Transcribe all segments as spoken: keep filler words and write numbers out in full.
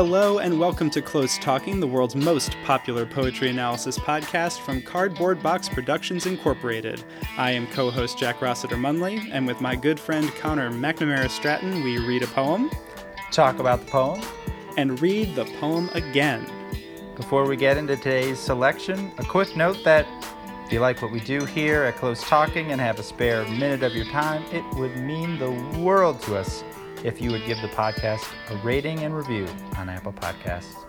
Hello and welcome to Close Talking, the world's most popular poetry analysis podcast from Cardboard Box Productions Incorporated. I am co-host Jack Rossiter-Munley, and with my good friend Connor McNamara-Stratton, we read a poem, talk about the poem, and read the poem again. Before we get into today's selection, a quick note that if you like what we do here at Close Talking and have a spare minute of your time, it would mean the world to us if you would give the podcast a rating and review on Apple Podcasts.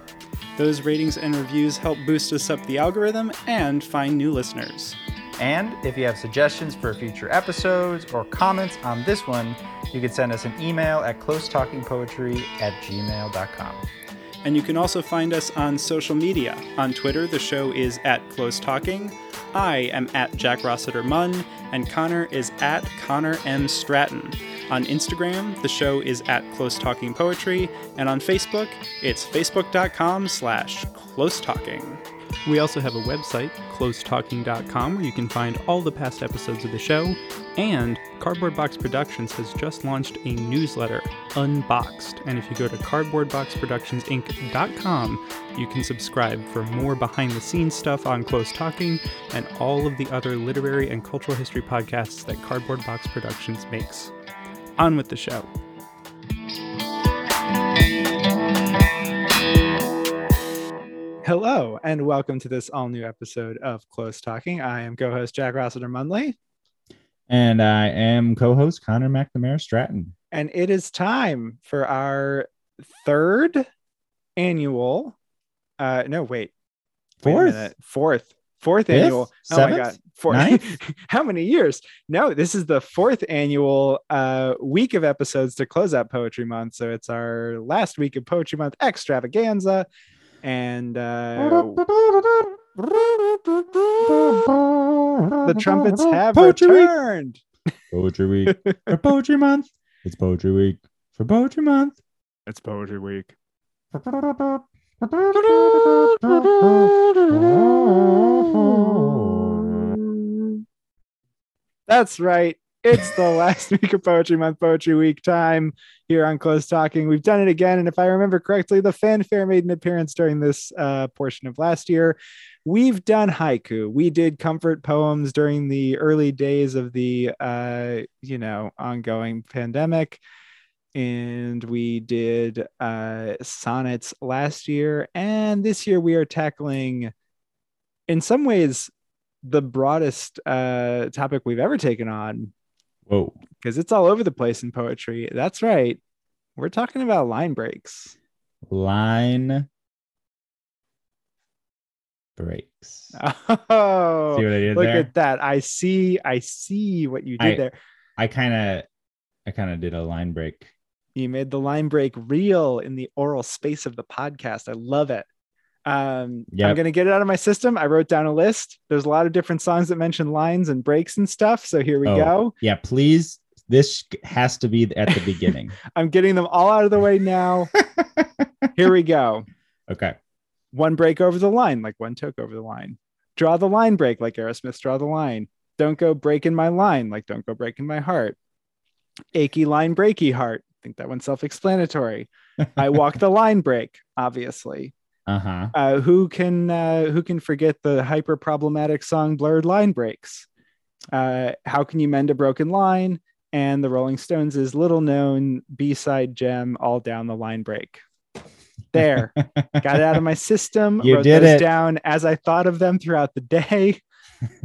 Those ratings and reviews help boost us up the algorithm and find new listeners. And if you have suggestions for future episodes or comments on this one, you can send us an email at close talking poetry at gmail dot com. And you can also find us on social media. On Twitter, the show is at Close Talking. I am at Jack Rossiter Munn, and Connor is at Connor M. Stratton. On Instagram, the show is at Close Talking Poetry, and on Facebook, it's facebook.com slash Close Talking. We also have a website, close talking dot com, where you can find all the past episodes of the show, and Cardboard Box Productions has just launched a newsletter, Unboxed, and if you go to cardboard box productions inc dot com, you can subscribe for more behind-the-scenes stuff on Close Talking and all of the other literary and cultural history podcasts that Cardboard Box Productions makes. On with the show. Hello, and welcome to this all-new episode of Close Talking. I am co-host Jack Rossiter-Munley. And I am co-host Connor McNamara-Stratton. And it is time for our third annual... Uh, no, wait. Fourth. Wait fourth. Fourth Fifth? Annual. Oh, seventh? My God. Fourth. How many years? No, this is the fourth annual uh, week of episodes to close out Poetry Month. So it's our last week of Poetry Month extravaganza. And uh, the trumpets have Poetry returned. Week. Poetry Week for Poetry Month. It's Poetry Week for Poetry Month. It's Poetry Week. That's right. It's the last week of Poetry Month, Poetry Week time here on Close Talking. We've done it again. And if I remember correctly, the fanfare made an appearance during this uh, portion of last year. We've done haiku. We did comfort poems during the early days of the, uh, you know, ongoing pandemic. And we did uh, sonnets last year. And this year we are tackling, in some ways, the broadest uh, topic we've ever taken on. Whoa. Because it's all over the place in poetry. That's right. We're talking about line breaks. Line breaks. Oh, see what I did look there? At that. I see. I see what you did I, there. I kind of, I kind of did a line break. You made the line break real in the oral space of the podcast. I love it. Um, yep. I'm going to get it out of my system. I wrote down a list. There's a lot of different songs that mention lines and breaks and stuff. So here we oh, go. Yeah, please. This has to be at the beginning. I'm getting them all out of the way now. Here we go. Okay. One break over the line, like one toke over the line. Draw the line break, like Aerosmith's Draw the Line. Don't go breaking my line, like Don't Go Breaking My Heart. Achy line, breaky heart. I think that one's self-explanatory. I walk the line break, obviously. Uh-huh. Uh, who can uh, who can forget the hyper problematic song Blurred Line Breaks? Uh, how can you mend a broken line? And the Rolling Stones' little known B-side gem, All Down the Line Break. There, got it out of my system. You wrote did those it. Down as I thought of them throughout the day.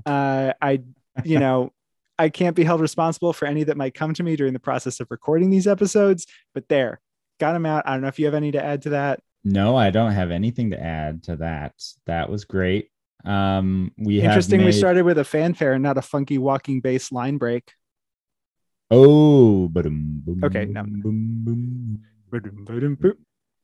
Uh, I, you know, I can't be held responsible for any that might come to me during the process of recording these episodes. But there, got them out. I don't know if you have any to add to that. No, I don't have anything to add to that. That was great. Um, we Interesting have made... we started with a fanfare and not a funky walking bass line break. Oh, ba-dum, boom, okay. No. Boom, boom. Ba-dum, ba-dum, boom.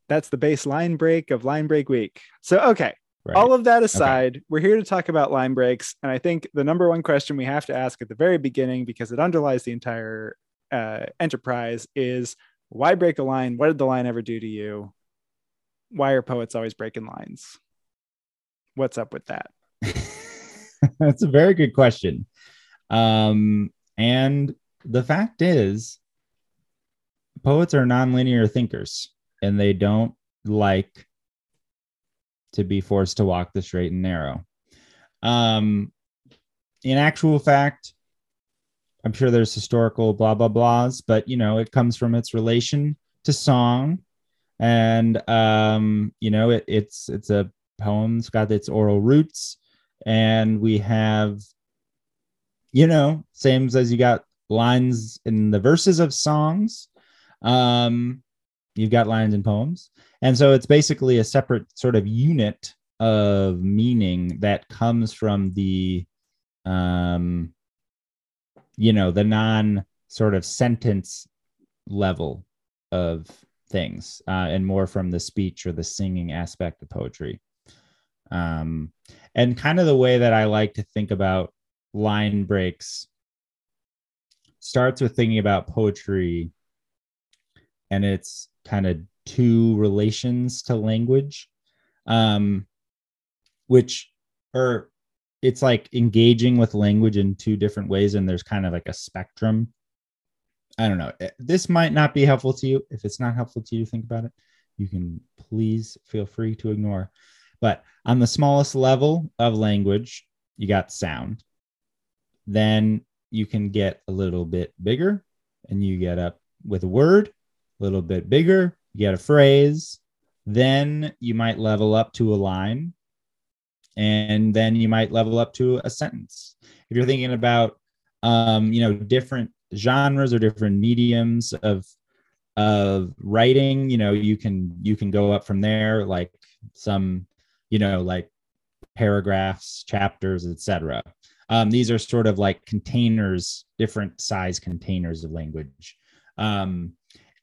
That's the bass line break of Line Break Week. So, okay. Right. All of that aside, okay. We're here to talk about line breaks. And I think the number one question we have to ask at the very beginning, because it underlies the entire uh, enterprise, is why break a line? What did the line ever do to you? Why are poets always breaking lines? What's up with that? That's a very good question. Um, and the fact is, poets are nonlinear thinkers, and they don't like to be forced to walk the straight and narrow. Um, in actual fact, I'm sure there's historical blah, blah, blahs, but, you know, it comes from its relation to song. And, um, you know, it, it's it's a poem. It's got its oral roots. And we have, you know, same as you got lines in the verses of songs. Um, you've got lines in poems. And so it's basically a separate sort of unit of meaning that comes from the, um, you know, the non sort of sentence level of things, uh, and more from the speech or the singing aspect of poetry. Um, and kind of the way that I like to think about line breaks starts with thinking about poetry and its kind of two relations to language, um, which are, it's like engaging with language in two different ways. And there's kind of like a spectrum. I don't know. This might not be helpful to you. If it's not helpful to you, think about it. You can please feel free to ignore. But on the smallest level of language, you got sound. Then you can get a little bit bigger and you get up with a word, a little bit bigger, you get a phrase. Then you might level up to a line. And then you might level up to a sentence. If you're thinking about, um, you know, different genres or different mediums of of writing, you know, you can you can go up from there, like some, you know, like paragraphs, chapters, et cetera. Um, these are sort of like containers, different size containers of language. Um,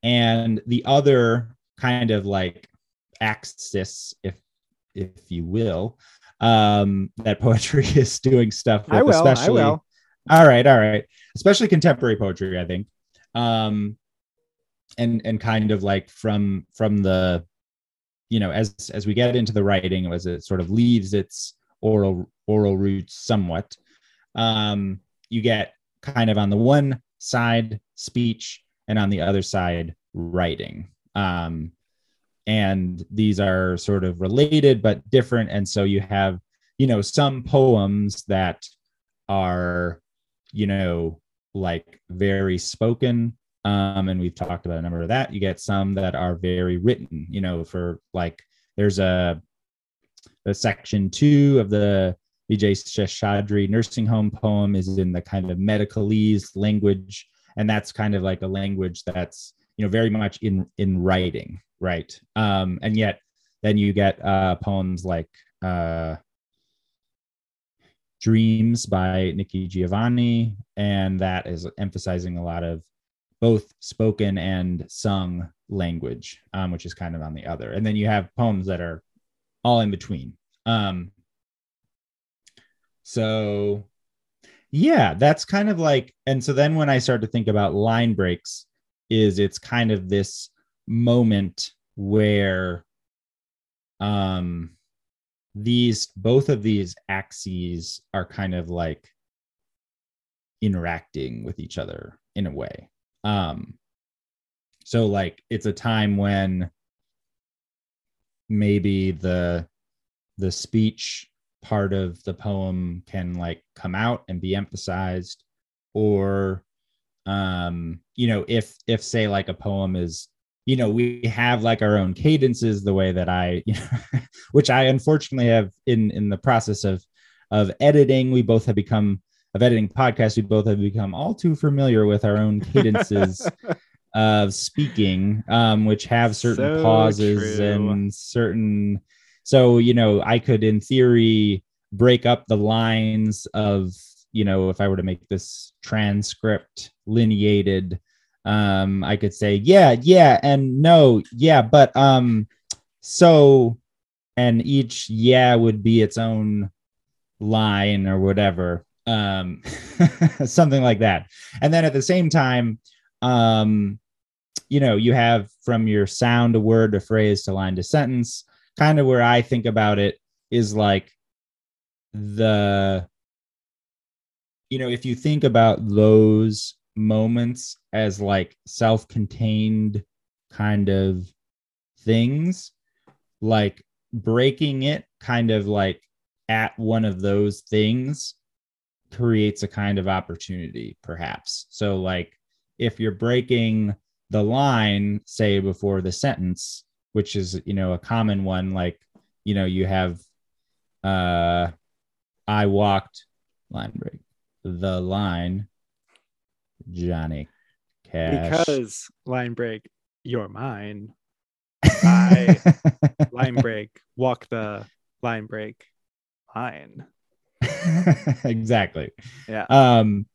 and the other kind of like axis, if if you will, um, that poetry is doing stuff with, I will, especially. I will. All right, all right. Especially contemporary poetry, I think, um, and and kind of like from from the, you know, as as we get into the writing, as it sort of leaves its oral oral roots somewhat, um, you get kind of on the one side speech and on the other side writing, um, and these are sort of related but different. And so you have, you know, some poems that are, you know, like very spoken. Um, and we've talked about a number of that. You get some that are very written, you know, for like, there's a, a section two of the Vijay Sheshadri nursing home poem is in the kind of medicalese language. And that's kind of like a language that's, you know, very much in, in writing. Right. Um, and yet then you get, uh, poems like, uh, Dreams by Nikki Giovanni, and that is emphasizing a lot of both spoken and sung language, um, which is kind of on the other. And then you have poems that are all in between. Um, so, yeah, that's kind of like, and so then when I start to think about line breaks, is it's kind of this moment where um, these, both of these axes are kind of like interacting with each other in a way. Um, so like, it's a time when maybe the, the speech part of the poem can like come out and be emphasized, or, um, you know, if, if say like a poem is, you know, we have like our own cadences, the way that I, you know, which I unfortunately have in, in the process of, of editing, we both have become, of editing podcasts, we both have become all too familiar with our own cadences of speaking, um, which have certain so pauses true. and certain, so, you know, I could in theory break up the lines of, you know, if I were to make this transcript lineated, Um, I could say, yeah, yeah, and no, yeah, but, um, so, and each, yeah, would be its own line or whatever, um, something like that. And then at the same time, um, you know, you have from your sound to word to phrase to line to sentence, kind of where I think about it is like the, you know, if you think about those moments as like self-contained kind of things, like breaking it kind of like at one of those things creates a kind of opportunity, perhaps. So like if you're breaking the line, say before the sentence, which is, you know, a common one, like, you know, you have, uh, I walked, line break, the line, Johnny Cash. Because line break, you're mine. I, line break, walk the line break, line. Exactly. Yeah. Um,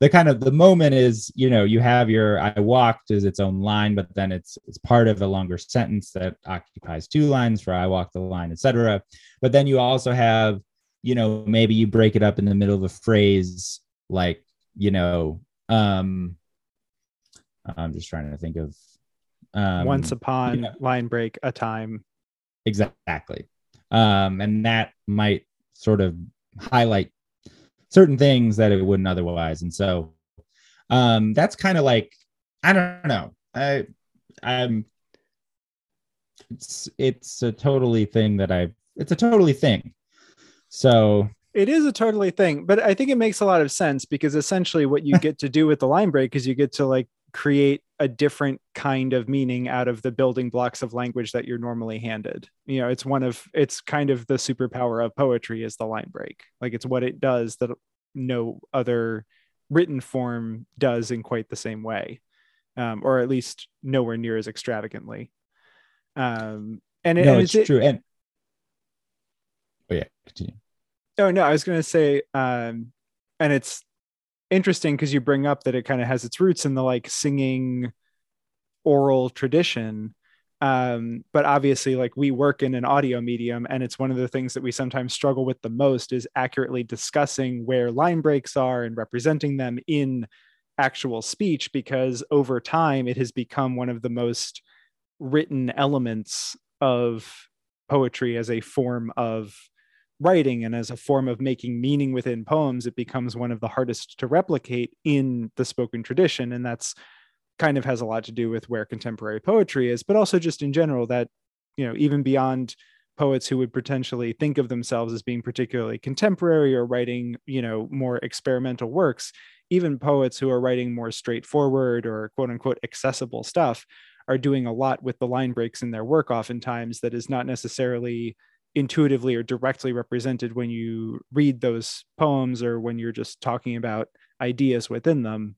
the kind of the moment is, you know, you have your I walked is its own line, but then it's it's part of a longer sentence that occupies two lines for I walked the line, et cetera. But then you also have, you know, maybe you break it up in the middle of a phrase, like, you know, um, I'm just trying to think of um, once upon, you know, line break a time. Exactly. Um, and that might sort of highlight certain things that it wouldn't otherwise. And so um, that's kind of like, I don't know. I, I'm, it's, it's a totally thing that I, it's a totally thing. So it is a totally thing, but I think it makes a lot of sense because essentially what you get to do with the line break is you get to like create a different kind of meaning out of the building blocks of language that you're normally handed. You know, it's one of, it's kind of the superpower of poetry is the line break. Like it's what it does that no other written form does in quite the same way, um, or at least nowhere near as extravagantly. Um, and it, no, and it's, it's true. It, and oh yeah, continue. Oh no, I was going to say, um, and it's interesting because you bring up that it kind of has its roots in the like singing oral tradition, um but obviously like we work in an audio medium, and it's one of the things that we sometimes struggle with the most is accurately discussing where line breaks are and representing them in actual speech, because over time it has become one of the most written elements of poetry as a form of writing and as a form of making meaning within poems. It becomes one of the hardest to replicate in the spoken tradition. And that's kind of has a lot to do with where contemporary poetry is, but also just in general that, you know, even beyond poets who would potentially think of themselves as being particularly contemporary or writing, you know, more experimental works, even poets who are writing more straightforward or quote unquote accessible stuff are doing a lot with the line breaks in their work oftentimes that is not necessarily intuitively or directly represented when you read those poems or when you're just talking about ideas within them.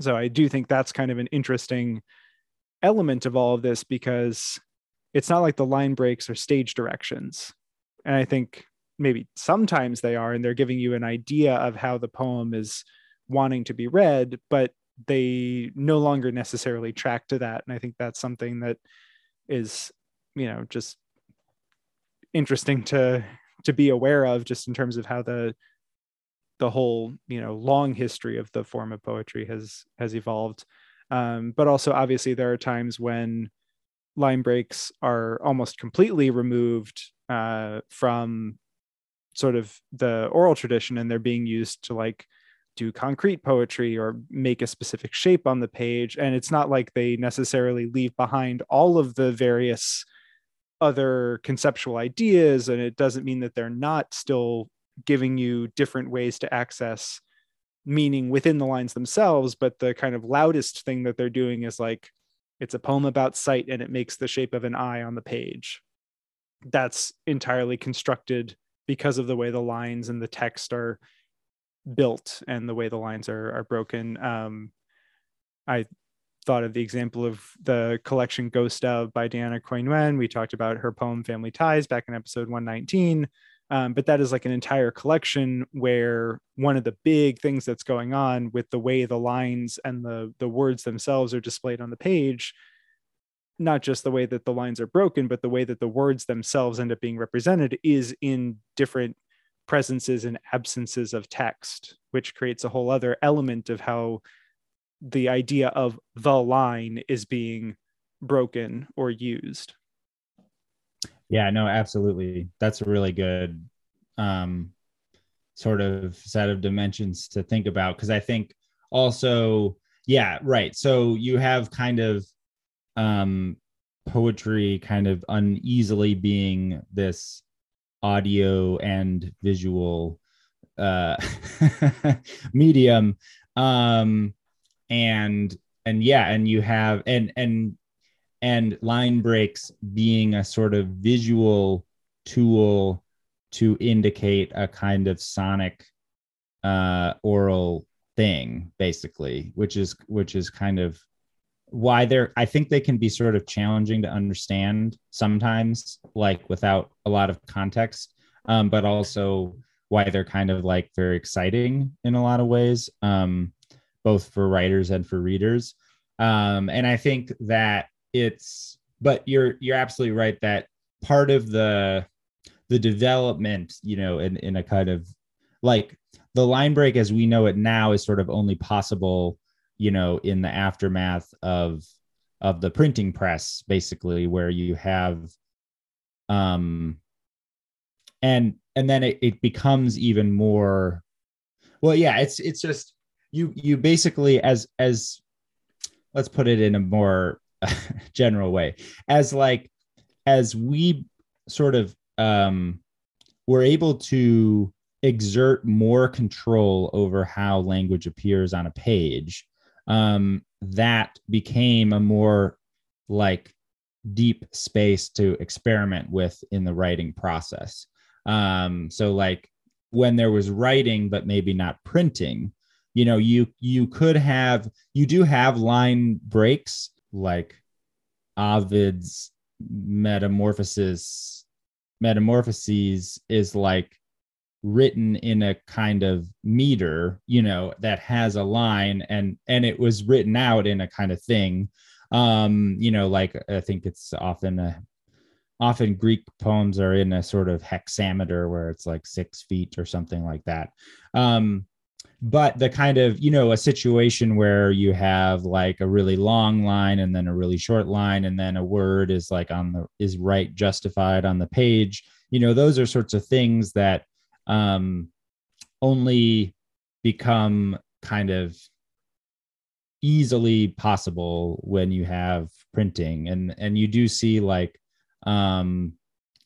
So I do think that's kind of an interesting element of all of this, because it's not like the line breaks are stage directions. And I think maybe sometimes they are, and they're giving you an idea of how the poem is wanting to be read, but they no longer necessarily track to that. And I think that's something that is, you know, just interesting to to be aware of, just in terms of how the the whole, you know, long history of the form of poetry has has evolved. Um, but also obviously there are times when line breaks are almost completely removed uh, from sort of the oral tradition, and they're being used to like do concrete poetry or make a specific shape on the page. And it's not like they necessarily leave behind all of the various other conceptual ideas, and it doesn't mean that they're not still giving you different ways to access meaning within the lines themselves. But the kind of loudest thing that they're doing is like, it's a poem about sight and it makes the shape of an eye on the page. That's entirely constructed because of the way the lines and the text are built and the way the lines are, are broken. Um, I thought of the example of the collection Ghost Of by Diana Khoi Nguyen. We talked about her poem Family Ties back in episode one nineteen, um, but that is like an entire collection where one of the big things that's going on with the way the lines and the, the words themselves are displayed on the page, not just the way that the lines are broken, but the way that the words themselves end up being represented is in different presences and absences of text, which creates a whole other element of how the idea of the line is being broken or used. Yeah, no, absolutely. That's a really good um, sort of set of dimensions to think about. Cause I think also, yeah, right. So you have kind of um, poetry kind of uneasily being this audio and visual uh, medium. Um, and, and yeah, and you have, and, and, and line breaks being a sort of visual tool to indicate a kind of sonic uh, oral thing, basically, which is, which is kind of why they're, I think they can be sort of challenging to understand sometimes, like without a lot of context, um, but also why they're kind of like very exciting in a lot of ways, um, both for writers and for readers. Um, and I think that it's, but you're, you're absolutely right that part of the, the development, you know, in, in a kind of like the line break as we know it now is sort of only possible, you know, in the aftermath of, of the printing press, basically, where you have, um, and, and then it, it becomes even more, well, yeah, it's, it's just, you, you basically as, as, let's put it in a more general way, as like, as we sort of, um, we're able to exert more control over how language appears on a page, um, that became a more like deep space to experiment with in the writing process. Um, so like when there was writing, but maybe not printing, you know, you, you could have, you do have line breaks like Ovid's Metamorphoses Metamorphoses is like written in a kind of meter, you know, that has a line, and and it was written out in a kind of thing, um, you know, like I think it's often a, often Greek poems are in a sort of hexameter where it's like six feet or something like that. Um, but the kind of, you know, a situation where you have like a really long line and then a really short line, and then a word is like on the, is right justified on the page. You know, those are sorts of things that um, only become kind of easily possible when you have printing. And, and you do see like, um,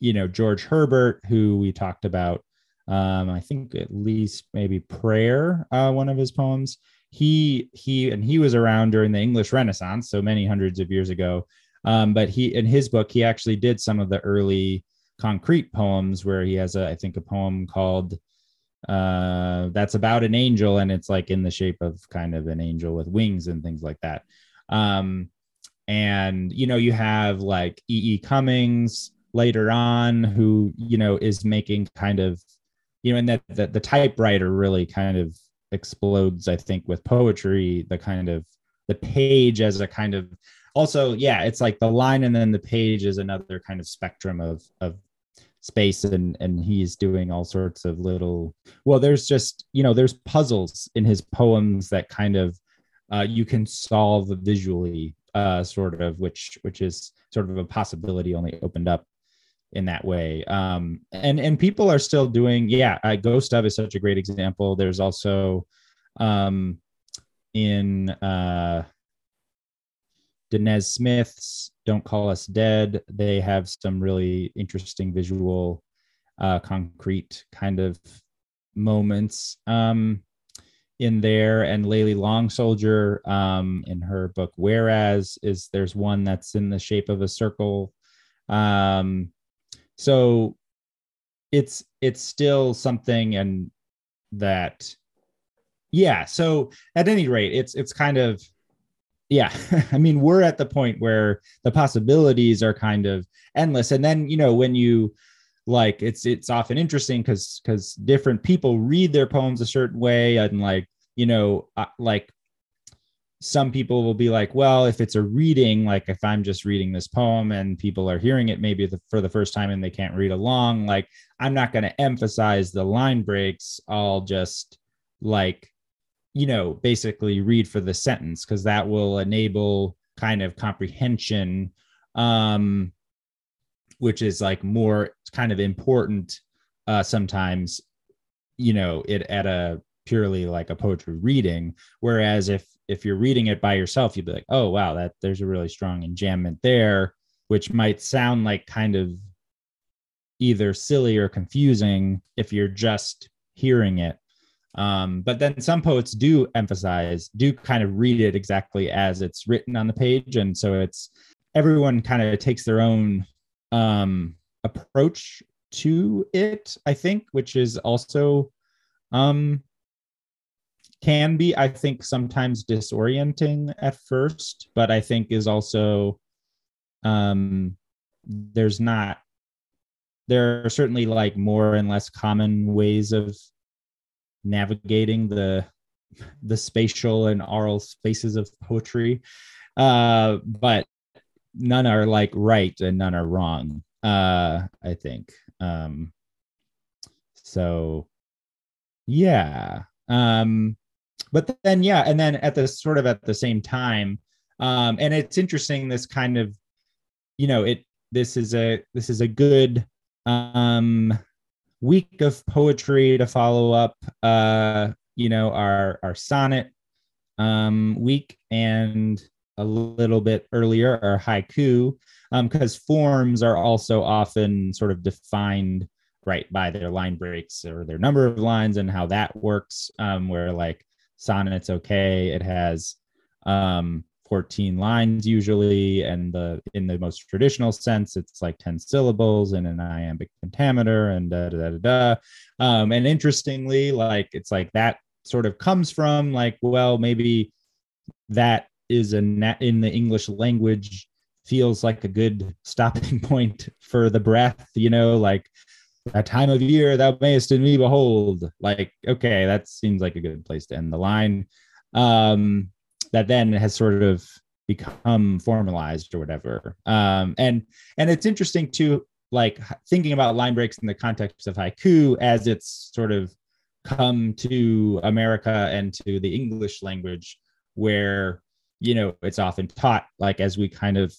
you know, George Herbert, who we talked about, Um, I think at least maybe Prayer, uh, one of his poems, he, he, and he was around during the English Renaissance, so many hundreds of years ago. Um, but he, in his book, he actually did some of the early concrete poems where he has a, I think a poem called, uh, That's About an Angel. And it's like in the shape of kind of an angel with wings and things like that. Um, and, you know, you have like E E. Cummings later on, who, you know, is making kind of, you know, and that, that the typewriter really kind of explodes, I think, with poetry, the kind of the page as a kind of also, yeah, it's like the line and then the page is another kind of spectrum of of space. And, and he's doing all sorts of little, well, there's just, you know, there's puzzles in his poems that kind of uh, you can solve visually, uh, sort of, which which is sort of a possibility only opened up in that way. Um, and, and people are still doing, yeah, uh, Ghost Of is such a great example. There's also, um, in, uh, Denez Smith's Don't Call Us Dead, they have some really interesting visual, uh, concrete kind of moments, um, in there. And Layli Long Soldier, um, in her book, Whereas, is there's one that's in the shape of a circle. Um, So it's, it's still something, and that, yeah. So at any rate, it's, it's kind of, yeah, I mean, we're at the point where the possibilities are kind of endless. And then, you know, when you like, it's, it's often interesting because, because different people read their poems a certain way. And like, you know, like some people will be like, well, if it's a reading, like if I'm just reading this poem and people are hearing it maybe the, for the first time and they can't read along, like I'm not going to emphasize the line breaks. I'll just like, you know, basically read for the sentence because that will enable kind of comprehension, um, which is like more kind of important uh, sometimes, you know, it at a purely like a poetry reading. Whereas if, if you're reading it by yourself, you'd be like, oh, wow, that there's a really strong enjambment there. which might sound like kind of either silly or confusing if you're just hearing it. Um, but then some poets do emphasize, do kind of read it exactly as it's written on the page. And so it's, everyone kind of takes their own um, approach to it, I think, which is also um, can be, I think, sometimes disorienting at first, but I think is also um, there's not, there are certainly like more and less common ways of navigating the the spatial and aural spaces of poetry, uh, but none are like right and none are wrong, uh, I think. Um, so, yeah. Um, but then, yeah, and then at the sort of at the same time, um, and it's interesting, this kind of, you know, it this is a this is a good um week of poetry to follow up, uh, you know, our, our sonnet um, week, and a little bit earlier our haiku, because um, forms are also often sort of defined right by their line breaks or their number of lines and how that works, um, where like sonnets, okay, it has um, fourteen lines usually, and the in the most traditional sense it's like ten syllables and an iambic pentameter and da da da da. Um, and interestingly, like it's like that sort of comes from like, well, maybe that is a nat- in the English language feels like a good stopping point for the breath, you know, like that time of year thou mayest in me behold, like, okay, that seems like a good place to end the line. Um, that then has sort of become formalized or whatever. Um, and and it's interesting too, like thinking about line breaks in the context of haiku as it's sort of come to America and to the English language, where, you know, it's often taught, like as we kind of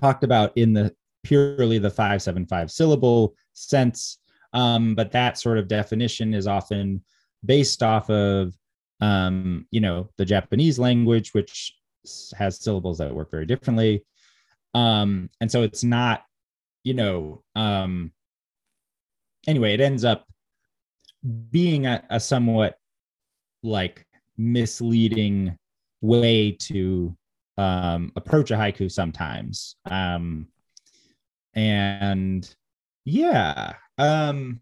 talked about, in the purely the five, seven, five syllable sense. Um, but that sort of definition is often based off of, Um, you know, the Japanese language, which has syllables that work very differently. Um, and so it's not, you know, um, anyway, it ends up being a, a somewhat like misleading way to um, approach a haiku sometimes. Um, and yeah. Um,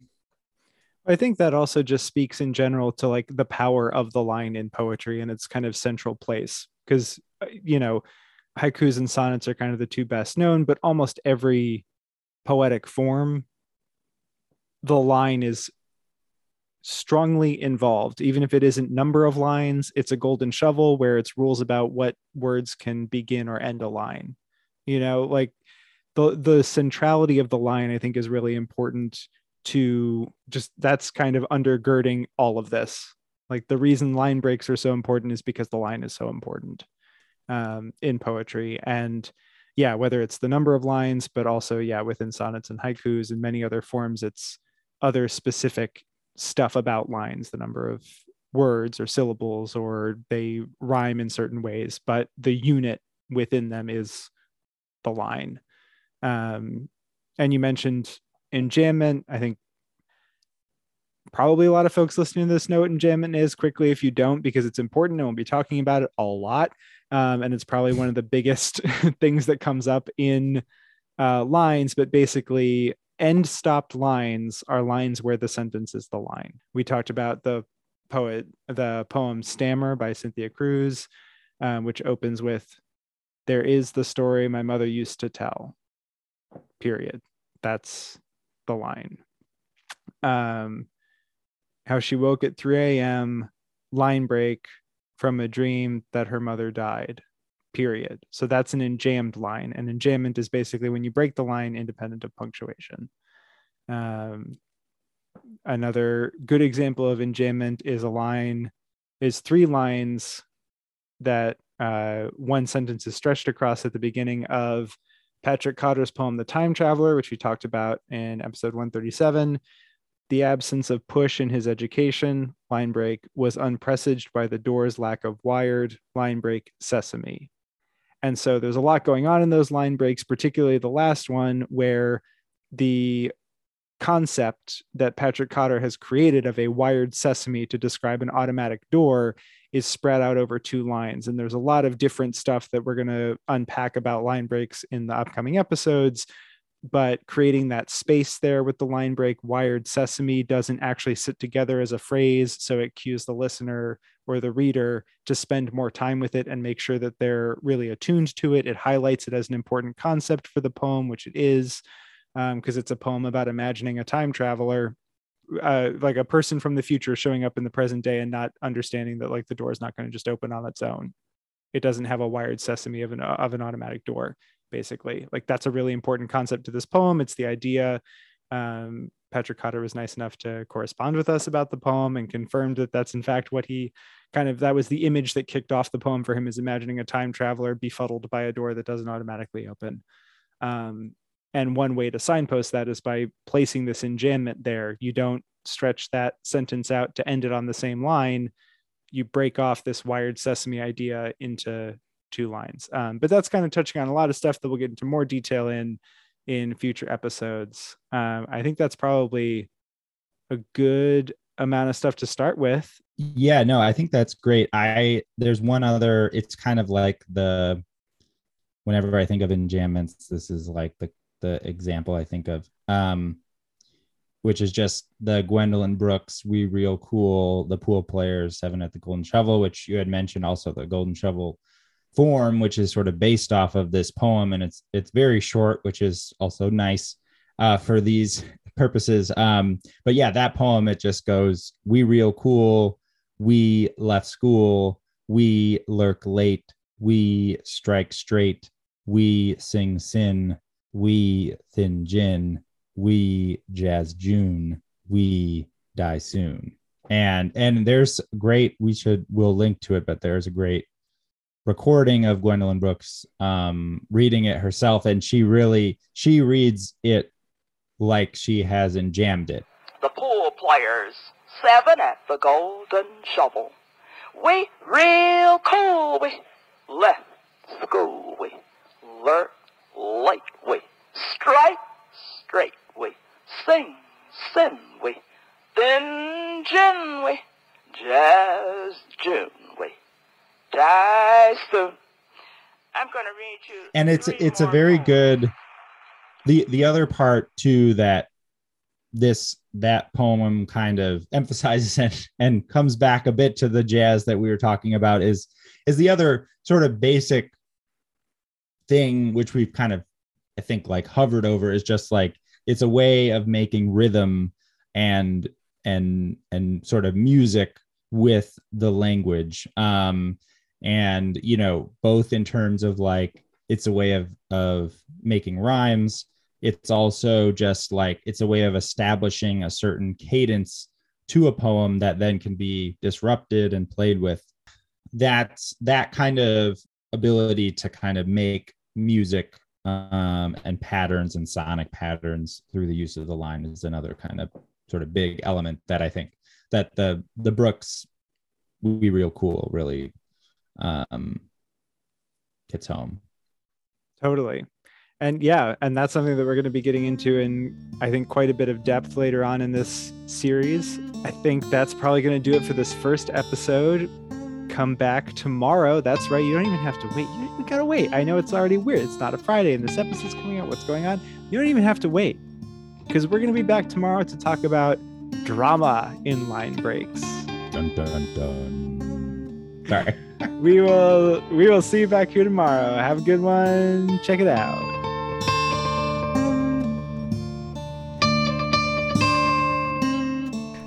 I think that also just speaks in general to like the power of the line in poetry and its kind of central place, because, you know, haikus and sonnets are kind of the two best known, but almost every poetic form, the line is strongly involved. Even if it isn't number of lines, it's a golden shovel where it's rules about what words can begin or end a line. You know, like the the centrality of the line, I think, is really important to just, that's kind of undergirding all of this. Like the reason line breaks are so important is because the line is so important um, in poetry. And yeah, whether it's the number of lines, but also, yeah, within sonnets and haikus and many other forms, it's other specific stuff about lines, the number of words or syllables, or they rhyme in certain ways, but the unit within them is the line. Um, and you mentioned enjambment. I think probably a lot of folks listening to this know what enjambment is. Quickly, if you don't, because it's important and we'll be talking about it a lot, um, and it's probably one of the biggest things that comes up in uh, lines. But basically, end stopped lines are lines where the sentence is the line. We talked about the poet, the poem "Stammer" by Cynthia Cruz, um, which opens with, "There is the story my mother used to tell." Period. That's the line. Um, how she woke at three a.m. line break from a dream that her mother died, period. So that's an enjambed line. And enjambment is basically when you break the line independent of punctuation. Um, another good example of enjambment is a line, is three lines that uh, one sentence is stretched across at the beginning of Patrick Cotter's poem, The Time Traveler, which we talked about in episode one thirty-seven. The absence of push in his education, line break, was unpresaged by the door's lack of wired, line break, sesame. And so there's a lot going on in those line breaks, particularly the last one, where the concept that Patrick Cotter has created of a wired sesame to describe an automatic door is spread out over two lines. And there's a lot of different stuff that we're going to unpack about line breaks in the upcoming episodes, but creating that space there with the line break wired sesame doesn't actually sit together as a phrase. So it cues the listener or the reader to spend more time with it and make sure that they're really attuned to it. It highlights it as an important concept for the poem, which it is, because um, it's a poem about imagining a time traveler, uh, like a person from the future showing up in the present day and not understanding that like the door is not going to just open on its own. It doesn't have a wired sesame of an, of an automatic door, basically. Like, that's a really important concept to this poem. It's the idea. Um, Patrick Cotter was nice enough to correspond with us about the poem and confirmed that that's in fact what he kind of, that was the image that kicked off the poem for him, is imagining a time traveler befuddled by a door that doesn't automatically open. Um, And one way to signpost that is by placing this enjambment there. You don't stretch that sentence out to end it on the same line. You break off this wired sesame idea into two lines. Um, but that's kind of touching on a lot of stuff that we'll get into more detail in in future episodes. Um, I think that's probably a good amount of stuff to start with. Yeah, no, I think that's great. I there's one other, it's kind of like the, whenever I think of enjambments, this is like the the example I think of, um, which is just the Gwendolyn Brooks, We Real Cool, The Pool Players, Seven at the Golden Shovel, which you had mentioned also, the Golden Shovel form, which is sort of based off of this poem. And it's, it's very short, which is also nice uh, for these purposes. Um, but yeah, that poem, it just goes, we real cool, we left school, we lurk late, we strike straight, we sing sin, we thin gin, we jazz June, we die soon. And and there's great, we should, we'll link to it, but there's a great recording of Gwendolyn Brooks um, reading it herself. And she really, she reads it like she has enjammed it. The pool players, seven at the golden shovel. We real cool, we left school, we lurk late, we strike straight, we sing sin, we thin gin, we jazz June, we die soon. I'm going to read you. And it's it's a very lines. Good. The the other part too that this that poem kind of emphasizes and, and comes back a bit to the jazz that we were talking about is is the other sort of basic thing, which we've kind of, I think, like hovered over, is just like, it's a way of making rhythm and and and sort of music with the language, um and you know, both in terms of like, it's a way of of making rhymes, it's also just like, it's a way of establishing a certain cadence to a poem that then can be disrupted and played with. That's that kind of ability to kind of make music um, and patterns and sonic patterns through the use of the line is another kind of sort of big element that I think that the the Brooks We Real Cool really um, gets home. Totally. And yeah, and that's something that we're going to be getting into in, I think, quite a bit of depth later on in this series. I think that's probably going to do it for this first episode. Come back tomorrow. That's right. You don't even have to wait. You don't even gotta wait. I know it's already weird. It's not a Friday and this episode's coming out. What's going on? You don't even have to wait, because we're gonna be back tomorrow to talk about drama in line breaks. Dun dun dun. Sorry. we will we will see you back here tomorrow. Have a good one. Check it out.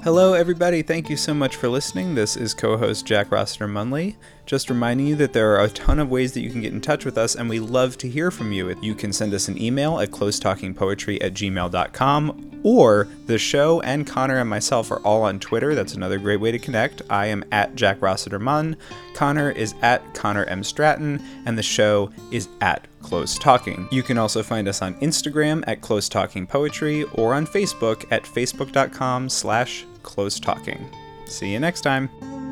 Hello, everybody. Thank you so much for listening. This is co-host Jack Rossiter-Munley. Just reminding you that there are a ton of ways that you can get in touch with us, and we love to hear from you. You can send us an email at close talking poetry at gmail dot com, or the show and Connor and myself are all on Twitter. That's another great way to connect. I am at Jack Rossiter-Mun, Connor is at Connor M. Stratton, and the show is at Close Talking. You can also find us on Instagram at Close Talking Poetry, or on Facebook at facebook dot com slash close talking. See you next time.